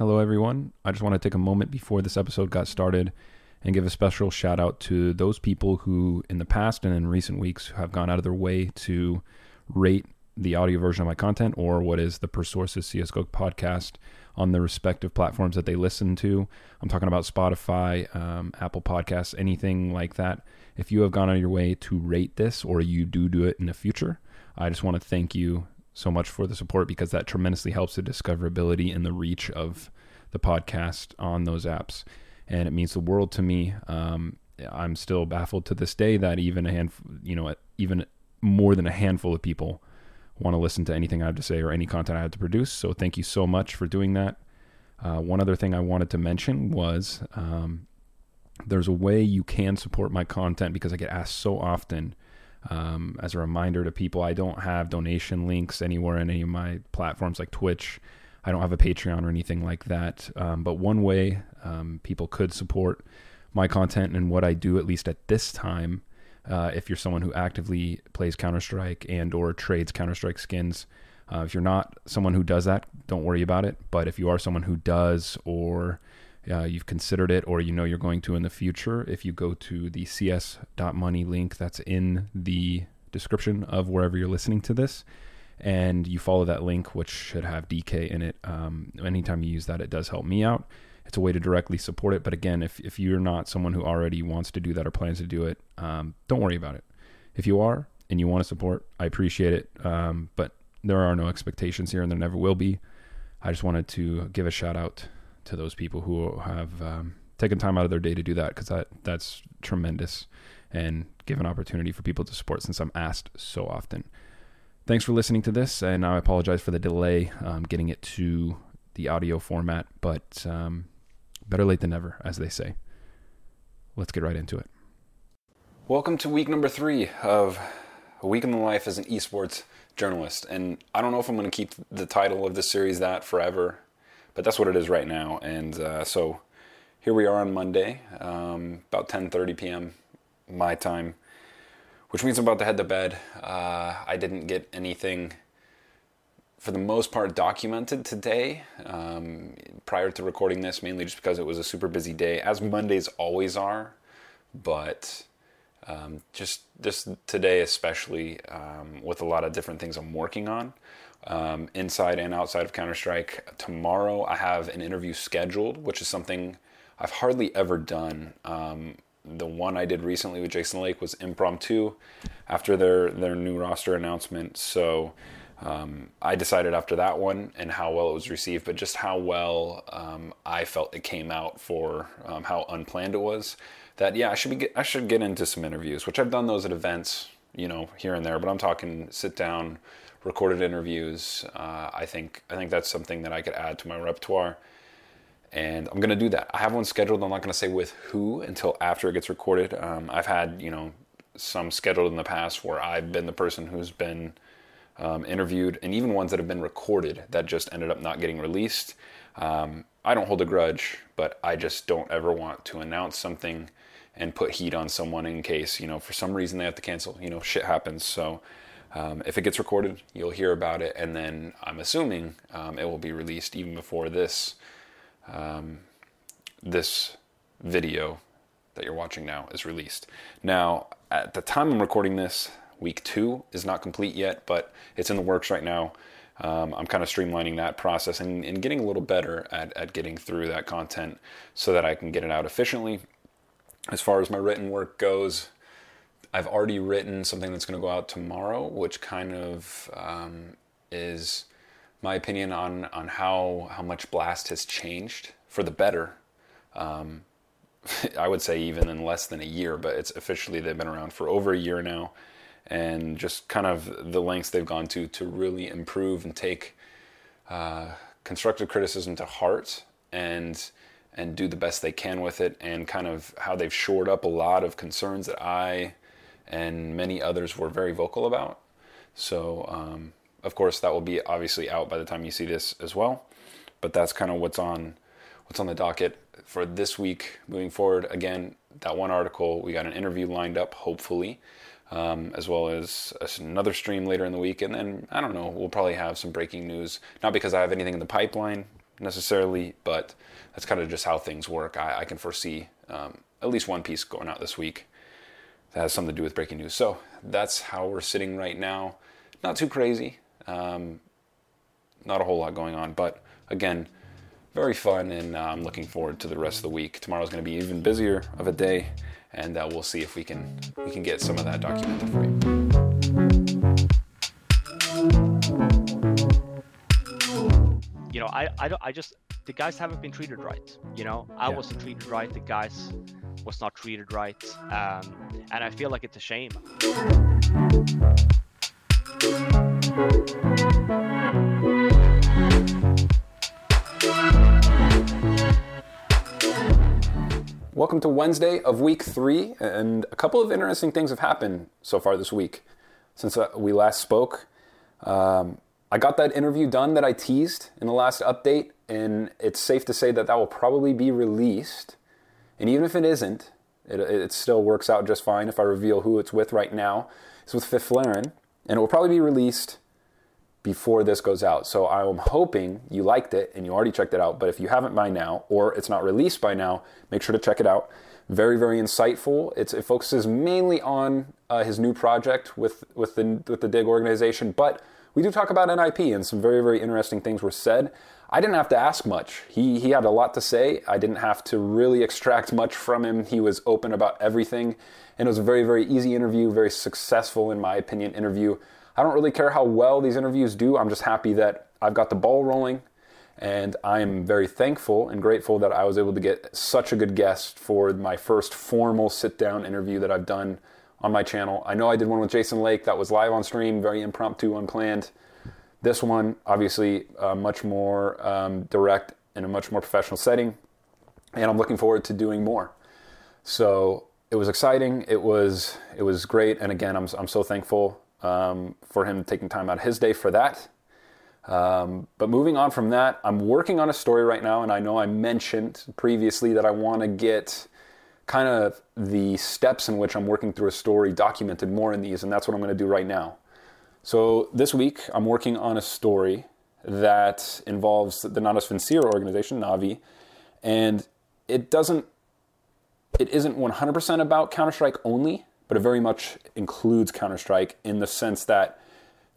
Hello, everyone. I just want to take a moment before this episode got started and give a special shout out to those people who in the past and in recent weeks have gone out of their way to rate the audio version of my content or what is the Persources CSGO podcast on the respective platforms that they listen to. I'm talking about Spotify, Apple Podcasts, anything like that. If you have gone out of your way to rate this or you do it in the future, I just want to thank you so much for the support because that tremendously helps the discoverability and the reach of the podcast on those apps. And it means the world to me. I'm still baffled to this day that even more than a handful of people want to listen to anything I have to say or any content I have to produce. So thank you so much for doing that. One other thing I wanted to mention was there's a way you can support my content because I get asked so often. As a reminder to people, I don't have donation links anywhere in any of my platforms like Twitch. I don't have a Patreon or anything like that. But one way people could support my content and what I do, at least at this time, if you're someone who actively plays Counter-Strike and or trades Counter-Strike skins, if you're not someone who does that, don't worry about it. But if you are someone who does or you've considered it or you know you're going to in the future, if you go to the cs.money link that's in the description of wherever you're listening to this, and you follow that link, which should have DK in it, anytime you use that, it does help me out. It's a way to directly support it. But again, if you're not someone who already wants to do that or plans to do it, don't worry about it. If you are and you want to support, I appreciate it, but there are no expectations here and there never will be. I just wanted to give a shout out to those people who have taken time out of their day to do that, because that's tremendous, and give an opportunity for people to support since I'm asked so often. Thanks for listening to this, and I apologize for the delay getting it to the audio format, but better late than never, as they say. Let's get right into it. Welcome to week number 3 of A Week in the Life as an Esports Journalist, and I don't know if I'm going to keep the title of this series that forever, but that's what it is right now. And so here we are on Monday, about 10:30 p.m. my time, which means I'm about to head to bed. I didn't get anything, for the most part, documented today prior to recording this, mainly just because it was a super busy day, as Mondays always are. But just this today especially, with a lot of different things I'm working on. Inside and outside of Counter-Strike. Tomorrow I have an interview scheduled, which is something I've hardly ever done. The one I did recently with Jason Lake was impromptu after their new roster announcement. So I decided after that one and how well it was received, but just how well I felt it came out for how unplanned it was, that I should get into some interviews, which I've done those at events, here and there, but I'm talking sit down, recorded interviews. I think that's something that I could add to my repertoire, and I'm going to do that. I have one scheduled. I'm not going to say with who until after it gets recorded. I've had, some scheduled in the past where I've been the person who's been interviewed, and even ones that have been recorded that just ended up not getting released. I don't hold a grudge, but I just don't ever want to announce something and put heat on someone in case, for some reason they have to cancel. Shit happens. So if it gets recorded, you'll hear about it, and then I'm assuming it will be released even before this this video that you're watching now is released. Now, at the time I'm recording this, week 2 is not complete yet, but it's in the works right now. I'm kind of streamlining that process and getting a little better at getting through that content so that I can get it out efficiently. As far as my written work goes, I've already written something that's going to go out tomorrow, which kind of is my opinion on how much Blast has changed for the better. I would say even in less than a year, but it's officially they've been around for over a year now, and just kind of the lengths they've gone to really improve and take constructive criticism to heart and do the best they can with it, and kind of how they've shored up a lot of concerns that I and many others were very vocal about. So, of course, that will be obviously out by the time you see this as well. But that's kind of what's on the docket for this week moving forward. Again, that one article, we got an interview lined up, hopefully, as well as another stream later in the week. And then, I don't know, we'll probably have some breaking news. Not because I have anything in the pipeline. necessarily, but that's kind of just how things work. I can foresee at least one piece going out this week that has something to do with breaking news. So that's how we're sitting right now. Not too crazy. Not a whole lot going on, but again, very fun, and I'm looking forward to the rest of the week. Tomorrow's going to be even busier of a day, and we'll see if we can get some of that documented for you. You know, I just the guys haven't been treated right. You know, I wasn't treated right. The guys was not treated right, and I feel like it's a shame. Welcome to Wednesday of week 3, and a couple of interesting things have happened so far this week since we last spoke. I got that interview done that I teased in the last update, and it's safe to say that that will probably be released. And even if it isn't, it still works out just fine if I reveal who it's with right now. It's with fifflaren, and it will probably be released before this goes out. So I'm hoping you liked it and you already checked it out, but if you haven't by now, or it's not released by now, make sure to check it out. Very, very insightful. It focuses mainly on his new project with the Dig organization, but we do talk about NIP, and some very, very interesting things were said. I didn't have to ask much. He had a lot to say. I didn't have to really extract much from him. He was open about everything, and it was a very, very easy interview, very successful, in my opinion, interview. I don't really care how well these interviews do. I'm just happy that I've got the ball rolling, and I'm very thankful and grateful that I was able to get such a good guest for my first formal sit-down interview that I've done on my channel. I know I did one with Jason Lake that was live on stream, very impromptu, unplanned. This one, obviously, much more direct in a much more professional setting, and I'm looking forward to doing more. So it was exciting. It was great, and again, I'm so thankful for him taking time out of his day for that. But moving on from that, I'm working on a story right now, and I know I mentioned previously that I want to get kind of the steps in which I'm working through a story documented more in these, and that's what I'm going to do right now. So this week, I'm working on a story that involves the Natus Vincere organization, Navi, and it isn't 100% about Counter-Strike only, but it very much includes Counter-Strike in the sense that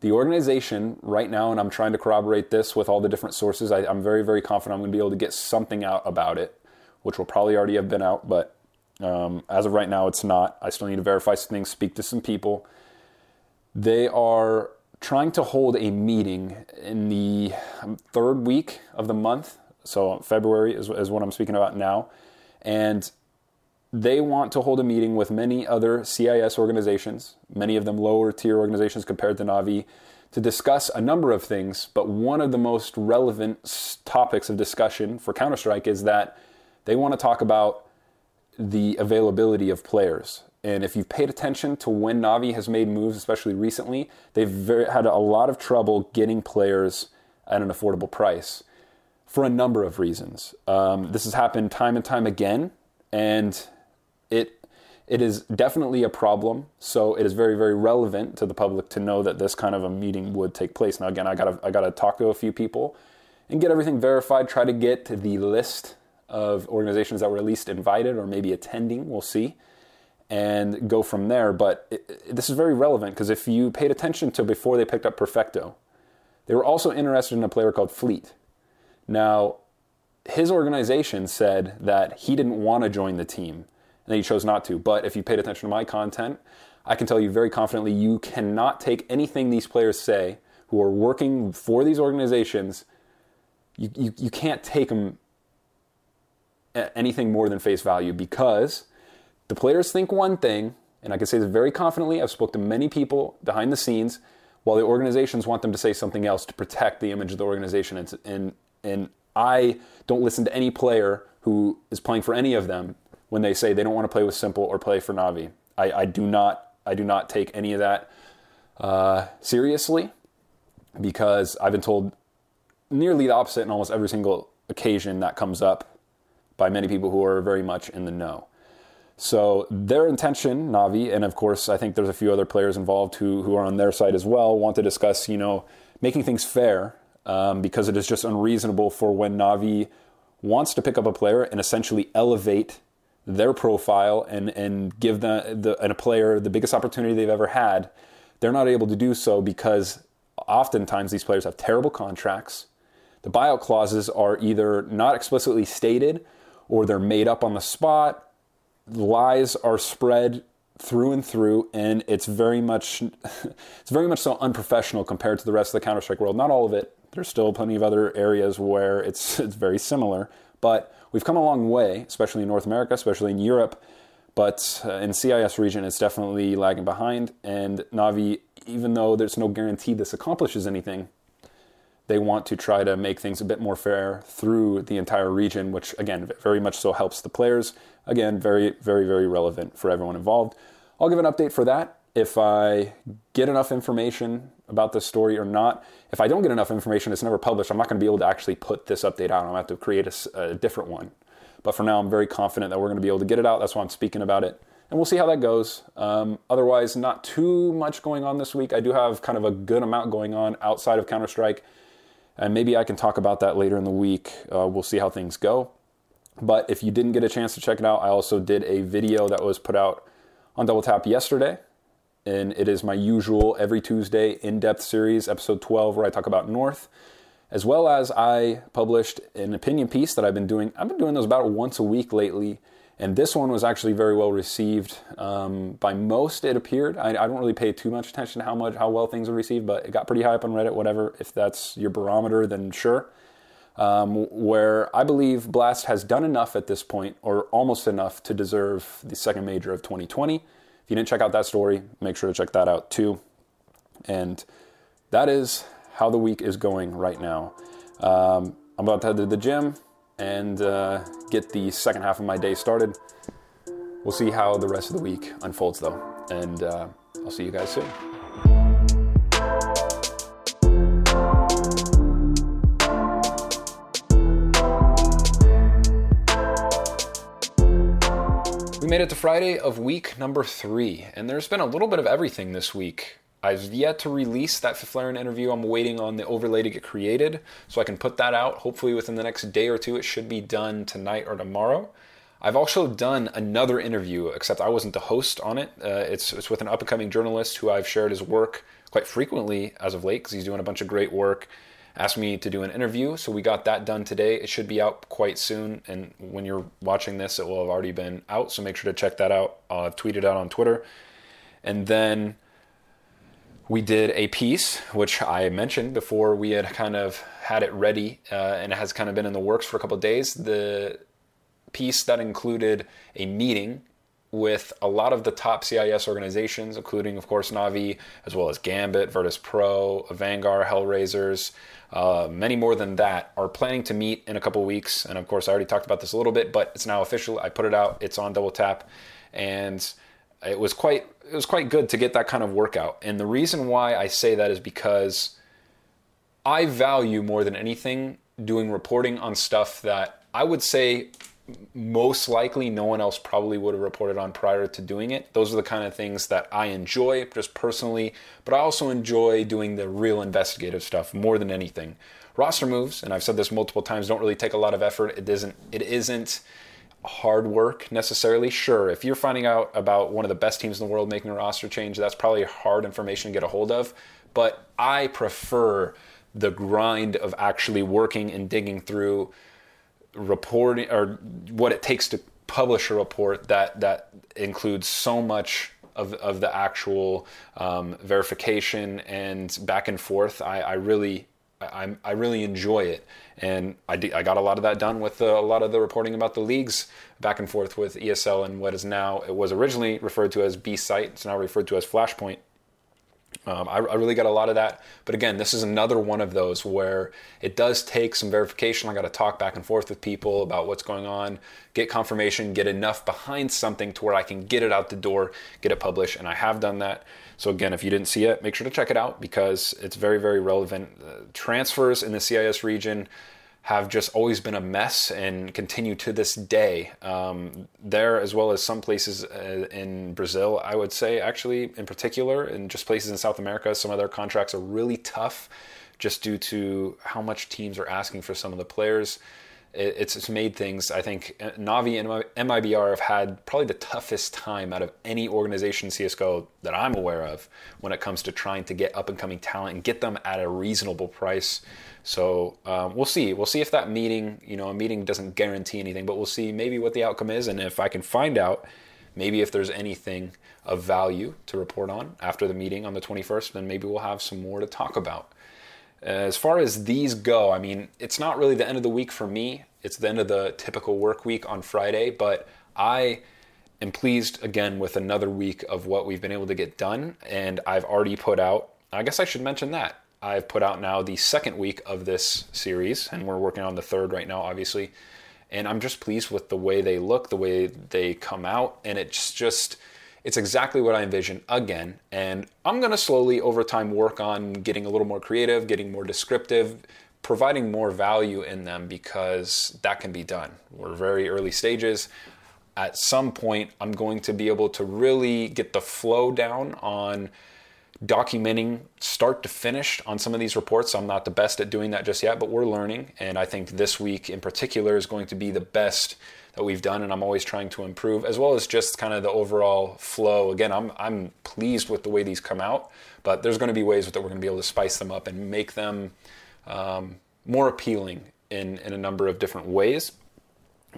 the organization right now, and I'm trying to corroborate this with all the different sources, I'm very, very confident I'm going to be able to get something out about it, which will probably already have been out, but as of right now, it's not. I still need to verify some things, speak to some people. They are trying to hold a meeting in the third week of the month, so February is what I'm speaking about now, and they want to hold a meeting with many other CIS organizations, many of them lower tier organizations compared to Navi, to discuss a number of things, but one of the most relevant topics of discussion for Counter-Strike is that they want to talk about the availability of players. And if you've paid attention to when Navi has made moves, especially recently, they've had a lot of trouble getting players at an affordable price for a number of reasons. This has happened time and time again, and it is definitely a problem, so it is very, very relevant to the public to know that this kind of a meeting would take place. Now, again, I gotta talk to a few people and get everything verified, try to get to the list of organizations that were at least invited or maybe attending, we'll see, and go from there. But this is very relevant because if you paid attention to before they picked up Perfecto, they were also interested in a player called Fleet. Now, his organization said that he didn't want to join the team, and he chose not to. But if you paid attention to my content, I can tell you very confidently you cannot take anything these players say who are working for these organizations. You can't take them at anything more than face value, because the players think one thing, and I can say this very confidently. I've spoken to many people behind the scenes, while the organizations want them to say something else to protect the image of the organization. And I don't listen to any player who is playing for any of them when they say they don't want to play with Simple or play for Navi. I do not take any of that seriously, because I've been told nearly the opposite on almost every single occasion that comes up by many people who are very much in the know. So their intention, Navi, and of course I think there's a few other players involved who are on their side as well, want to discuss, you know, making things fair because it is just unreasonable for when Na'Vi wants to pick up a player and essentially elevate their profile and give a player the biggest opportunity they've ever had, they're not able to do so because oftentimes these players have terrible contracts. The buyout clauses are either not explicitly stated or they're made up on the spot. Lies are spread through and through, and it's very much so unprofessional compared to the rest of the Counter-Strike world. Not all of it. There's still plenty of other areas where it's very similar, but we've come a long way, especially in North America, especially in Europe, but in CIS region, it's definitely lagging behind, and Na'Vi, even though there's no guarantee this accomplishes anything, they want to try to make things a bit more fair through the entire region, which, again, very much so helps the players. Again, very, very, very relevant for everyone involved. I'll give an update for that if I get enough information about this story or not. If I don't get enough information, it's never published. I'm not going to be able to actually put this update out. I'm going to have to create a different one. But for now, I'm very confident that we're going to be able to get it out. That's why I'm speaking about it. And we'll see how that goes. Otherwise, not too much going on this week. I do have kind of a good amount going on outside of Counter-Strike. And maybe I can talk about that later in the week. We'll see how things go. But if you didn't get a chance to check it out, I also did a video that was put out on Double Tap yesterday. And it is my usual every Tuesday in-depth series, episode 12, where I talk about North. As well as I published an opinion piece that I've been doing. I've been doing those about once a week lately. And this one was actually very well received by most, it appeared. I don't really pay too much attention to how well things are received, but it got pretty high up on Reddit, whatever. If that's your barometer, then sure. Where I believe Blast has done enough at this point, or almost enough, to deserve the second major of 2020. If you didn't check out that story, make sure to check that out too. And that is how the week is going right now. I'm about to head to the gym and get the second half of my day started. We'll see how the rest of the week unfolds though, and I'll see you guys soon. We made it to Friday of week number 3, and there's been a little bit of everything this week. I've yet to release that fifflaren interview. I'm waiting on the overlay to get created so I can put that out hopefully within the next day or two. It should be done tonight or tomorrow. I've also done another interview, except I wasn't the host on it. It's with an up-and-coming journalist who I've shared his work quite frequently as of late because he's doing a bunch of great work. Asked me to do an interview, so we got that done today. It should be out quite soon, and when you're watching this, it will have already been out, so make sure to check that out. I'll tweet it out on Twitter. And then we did a piece, which I mentioned before. We had kind of had it ready, and it has kind of been in the works for a couple of days. The piece that included a meeting with a lot of the top CIS organizations, including, of course, Na'Vi, as well as Gambit, Virtus Pro, Vanguard, Hellraisers, many more than that, are planning to meet in a couple of weeks. And, of course, I already talked about this a little bit, but it's now official. I put it out. It's on Double Tap. And it was quite good to get that kind of workout. And the reason why I say that is because I value more than anything doing reporting on stuff that I would say most likely no one else probably would have reported on prior to doing it. Those are the kind of things that I enjoy just personally, but I also enjoy doing the real investigative stuff more than anything. Roster moves, and I've said this multiple times, don't really take a lot of effort. It isn't hard work necessarily. Sure, if you're finding out about one of the best teams in the world making a roster change, that's probably hard information to get a hold of, but I prefer the grind of actually working and digging through reporting or what it takes to publish a report that includes so much of the actual verification and back and forth. I really enjoy it, and I got a lot of that done with a lot of the reporting about the leagues back and forth with ESL and it was originally referred to as B-Site. It's now referred to as Flashpoint. I really got a lot of that, but again, this is another one of those where it does take some verification. I got to talk back and forth with people about what's going on, get confirmation, get enough behind something to where I can get it out the door, get it published, and I have done that. So again, if you didn't see it, make sure to check it out because it's very, very relevant. Transfers in the CIS region have just always been a mess and continue to this day. There, as well as some places in Brazil, I would say actually in particular, and just places in South America, some of their contracts are really tough just due to how much teams are asking for some of the players. It's made things, I think, Na'Vi and MIBR have had probably the toughest time out of any organization in CSGO that I'm aware of when it comes to trying to get up-and-coming talent and get them at a reasonable price. So we'll see. We'll see if that meeting, you know, a meeting doesn't guarantee anything, but we'll see maybe what the outcome is. And if I can find out, maybe if there's anything of value to report on after the meeting on the 21st, then maybe we'll have some more to talk about. As far as these go, I mean, it's not really the end of the week for me. It's the end of the typical work week on Friday, but I am pleased again with another week of what we've been able to get done. And I've already put out, I guess I should mention that, I've put out now the second week of this series, and we're working on the third right now, obviously. And I'm just pleased with the way they look, the way they come out, and it's just... it's exactly what I envisioned again, and I'm going to slowly over time work on getting a little more creative, getting more descriptive, providing more value in them, because that can be done. We're very early stages. At some point, I'm going to be able to really get the flow down on documenting start to finish on some of these reports. I'm not the best at doing that just yet, but we're learning, and I think this week in particular is going to be the best that we've done, and I'm always trying to improve, as well as just kind of the overall flow. Again, I'm pleased with the way these come out, but there's going to be ways that we're going to be able to spice them up and make them more appealing in a number of different ways.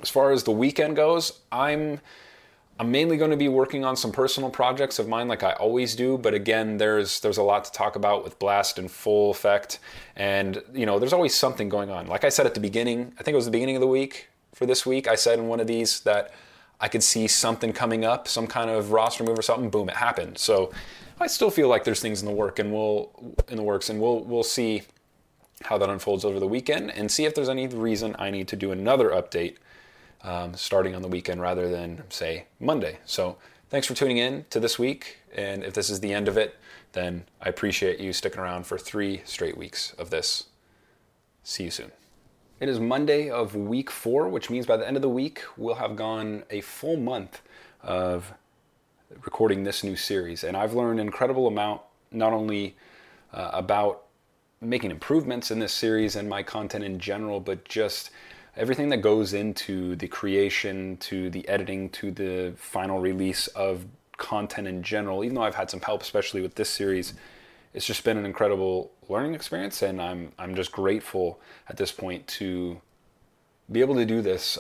As far as the weekend goes, I'm mainly going to be working on some personal projects of mine like I always do, but again, there's a lot to talk about with Blast in full effect, and you know, there's always something going on. Like I said at the beginning, I think it was the beginning of the week, for this week, I said in one of these that I could see something coming up, some kind of roster move or something. Boom, it happened. So I still feel like there's things in the work, and we'll see how that unfolds over the weekend and see if there's any reason I need to do another update starting on the weekend rather than say Monday. So thanks for tuning in to this week, and if this is the end of it, then I appreciate you sticking around for 3 straight weeks of this. See you soon. It is Monday of week 4, which means by the end of the week, we'll have gone a full month of recording this new series. And I've learned an incredible amount, not only about making improvements in this series and my content in general, but just everything that goes into the creation, to the editing, to the final release of content in general. Even though I've had some help, especially with this series, it's just been an incredible learning experience, and I'm just grateful at this point to be able to do this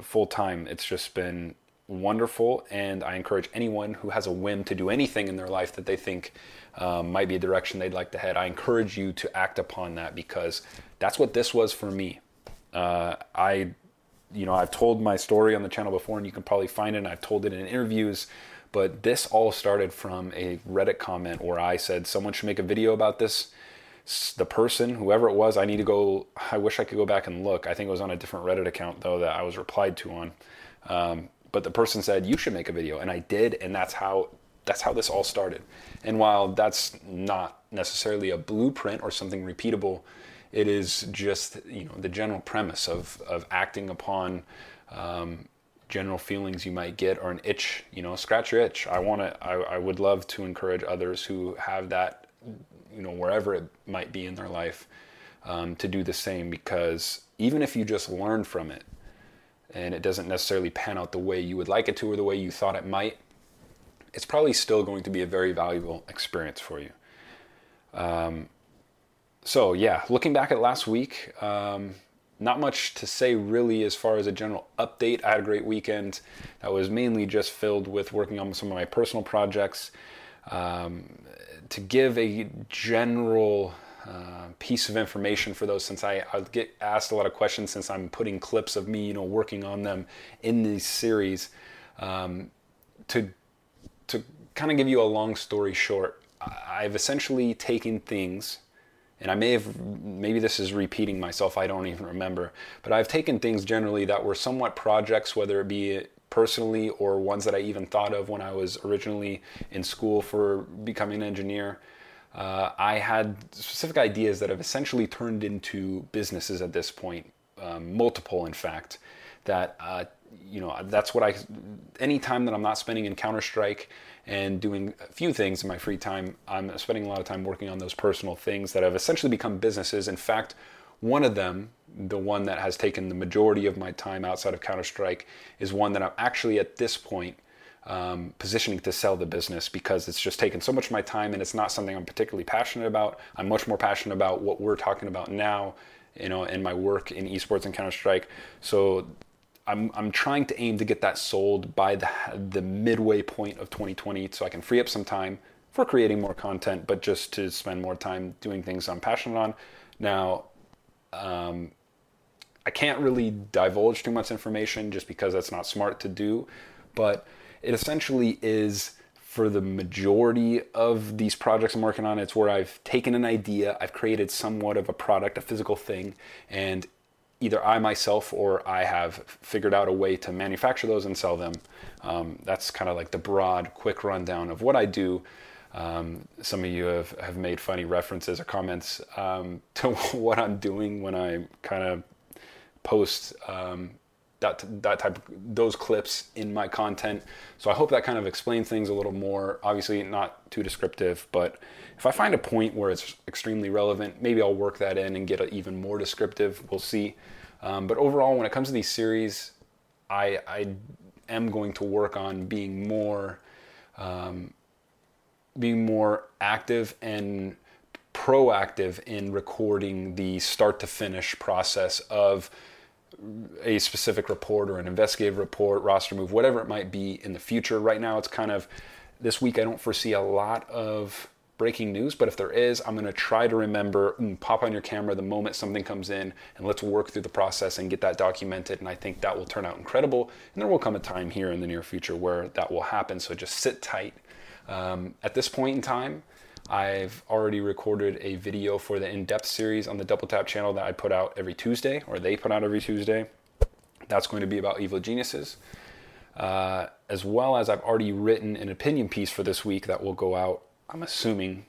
full time. It's just been wonderful, and I encourage anyone who has a whim to do anything in their life that they think might be a direction they'd like to head. I encourage you to act upon that, because that's what this was for me. I've told my story on the channel before, and you can probably find it, and I've told it in interviews. But this all started from a Reddit comment where I said, someone should make a video about this. The person, whoever it was, I wish I could go back and look. I think it was on a different Reddit account, though, that I was replied to on. But the person said, you should make a video. And I did, and that's how this all started. And while that's not necessarily a blueprint or something repeatable, it is just, you know, the general premise of acting upon general feelings you might get, or an itch, you know, scratch your itch. I would love to encourage others who have that, you know, wherever it might be in their life, to do the same, because even if you just learn from it and it doesn't necessarily pan out the way you would like it to or the way you thought it might, it's probably still going to be a very valuable experience for you. So yeah, looking back at last week, not much to say really as far as a general update. I had a great weekend that was mainly just filled with working on some of my personal projects. To give a general piece of information for those, since I get asked a lot of questions since I'm putting clips of me, you know, working on them in these series. To kind of give you a long story short, I've essentially taken things, and maybe this is repeating myself, I don't even remember, but I've taken things generally that were somewhat projects, whether it be personally or ones that I even thought of when I was originally in school for becoming an engineer. I had specific ideas that have essentially turned into businesses at this point, multiple in fact, that you know, that's what I, any time that I'm not spending in Counter-Strike and doing a few things in my free time, I'm spending a lot of time working on those personal things that have essentially become businesses. In fact, one of them, the one that has taken the majority of my time outside of Counter-Strike, is one that I'm actually at this point positioning to sell the business, because it's just taken so much of my time and it's not something I'm particularly passionate about. I'm much more passionate about what we're talking about now, you know, and my work in esports and Counter-Strike. So I'm trying to aim to get that sold by the midway point of 2020, so I can free up some time for creating more content, but just to spend more time doing things I'm passionate on. Now, I can't really divulge too much information just because that's not smart to do, but it essentially is, for the majority of these projects I'm working on, it's where I've taken an idea, I've created somewhat of a product, a physical thing, and either I myself or I have figured out a way to manufacture those and sell them. That's kind of like the broad, quick rundown of what I do. Some of you have made funny references or comments to what I'm doing when I kind of post that type, those clips in my content. So I hope that kind of explains things a little more. Obviously not too descriptive, but if I find a point where it's extremely relevant, maybe I'll work that in and get even more descriptive. We'll see. But overall, when it comes to these series, I am going to work on being more active and proactive in recording the start to finish process of a specific report or an investigative report, roster move, whatever it might be in the future. Right now, it's kind of, this week I don't foresee a lot of breaking news, but if there is, I'm going to try to remember, pop on your camera the moment something comes in, and let's work through the process and get that documented. And I think that will turn out incredible. And there will come a time here in the near future where that will happen. So just sit tight. At this point in time, I've already recorded a video for the in-depth series on the Double Tap channel that I put out every Tuesday, or they put out every Tuesday. That's going to be about Evil Geniuses. As well as I've already written an opinion piece for this week that will go out, I'm assuming,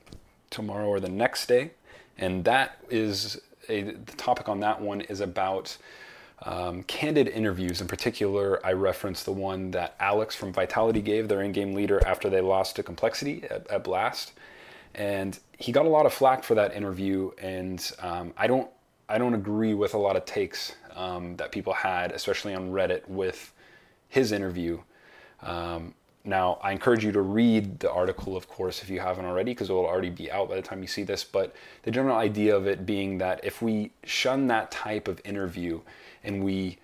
tomorrow or the next day. And that is, the topic on that one is about candid interviews. In particular, I referenced the one that Alex from Vitality gave, their in-game leader, after they lost to Complexity at Blast. And he got a lot of flack for that interview, and I don't agree with a lot of takes that people had, especially on Reddit, with his interview. Now, I encourage you to read the article, of course, if you haven't already, because it will already be out by the time you see this. But the general idea of it being that if we shun that type of interview and we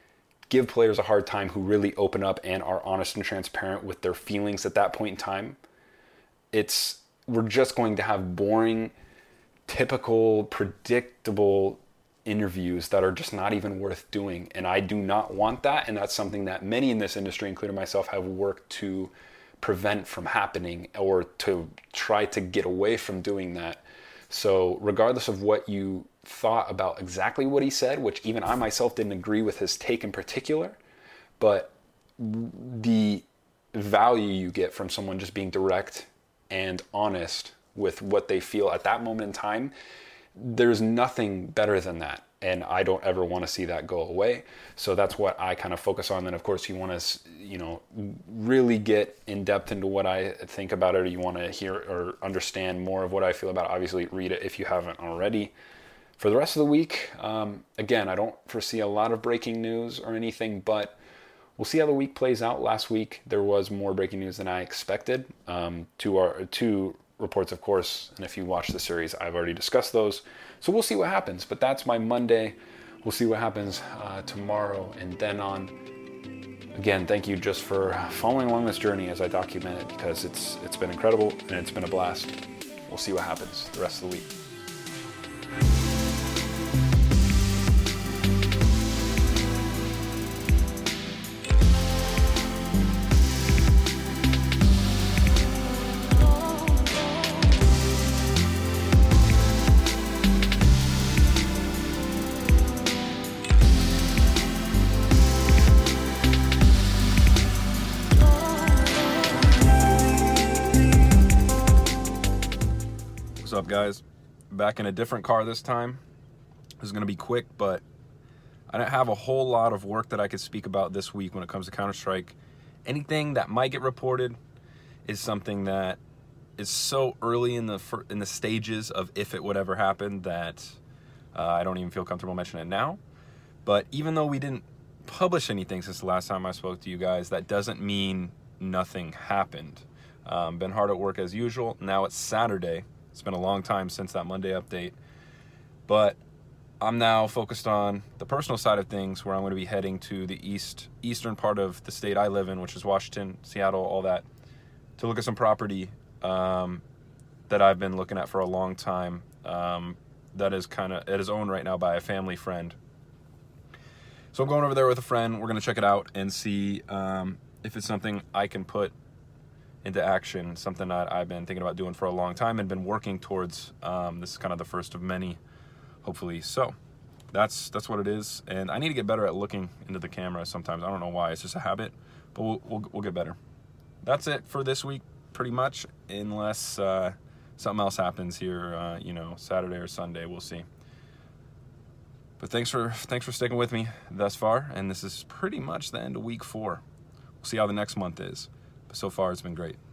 give players a hard time who really open up and are honest and transparent with their feelings at that point in time, we're just going to have boring, typical, predictable interviews that are just not even worth doing. And I do not want that. And that's something that many in this industry, including myself, have worked to prevent from happening, or to try to get away from doing that. So regardless of what you thought about exactly what he said, which even I myself didn't agree with his take in particular, but the value you get from someone just being direct and honest with what they feel at that moment in time, there's nothing better than that. And I don't ever want to see that go away. So that's what I kind of focus on. Then, of course, you want to, you know, really get in depth into what I think about it, or you want to hear or understand more of what I feel about it, obviously read it if you haven't already. For the rest of the week, again, I don't foresee a lot of breaking news or anything, but we'll see how the week plays out. Last week, there was more breaking news than I expected. Two reports, of course, and if you watch the series, I've already discussed those. So we'll see what happens, but that's my Monday. We'll see what happens tomorrow and then on. Again, thank you just for following along this journey as I document it, because it's been incredible and it's been a blast. We'll see what happens the rest of the week. Guys, back in a different car this time. This is going to be quick, but I don't have a whole lot of work that I could speak about this week when it comes to Counter-Strike. Anything that might get reported is something that is so early in the stages of if it would ever happen that I don't even feel comfortable mentioning it now. But even though we didn't publish anything since the last time I spoke to you guys, that doesn't mean nothing happened. Been hard at work as usual. Now it's Saturday. It's been a long time since that Monday update. But I'm now focused on the personal side of things, where I'm going to be heading to the eastern part of the state I live in, which is Washington, Seattle, all that, to look at some property that I've been looking at for a long time, that is kind of, it is owned right now by a family friend. So I'm going over there with a friend. We're going to check it out and see if it's something I can put into action, something that I've been thinking about doing for a long time and been working towards. This is kind of the first of many, hopefully. So that's what it is. And I need to get better at looking into the camera sometimes. I don't know why. It's just a habit, but we'll get better. That's it for this week, pretty much, unless something else happens here, Saturday or Sunday. We'll see. But thanks for sticking with me thus far, and this is pretty much the end of week 4. We'll see how the next month is. But so far, it's been great.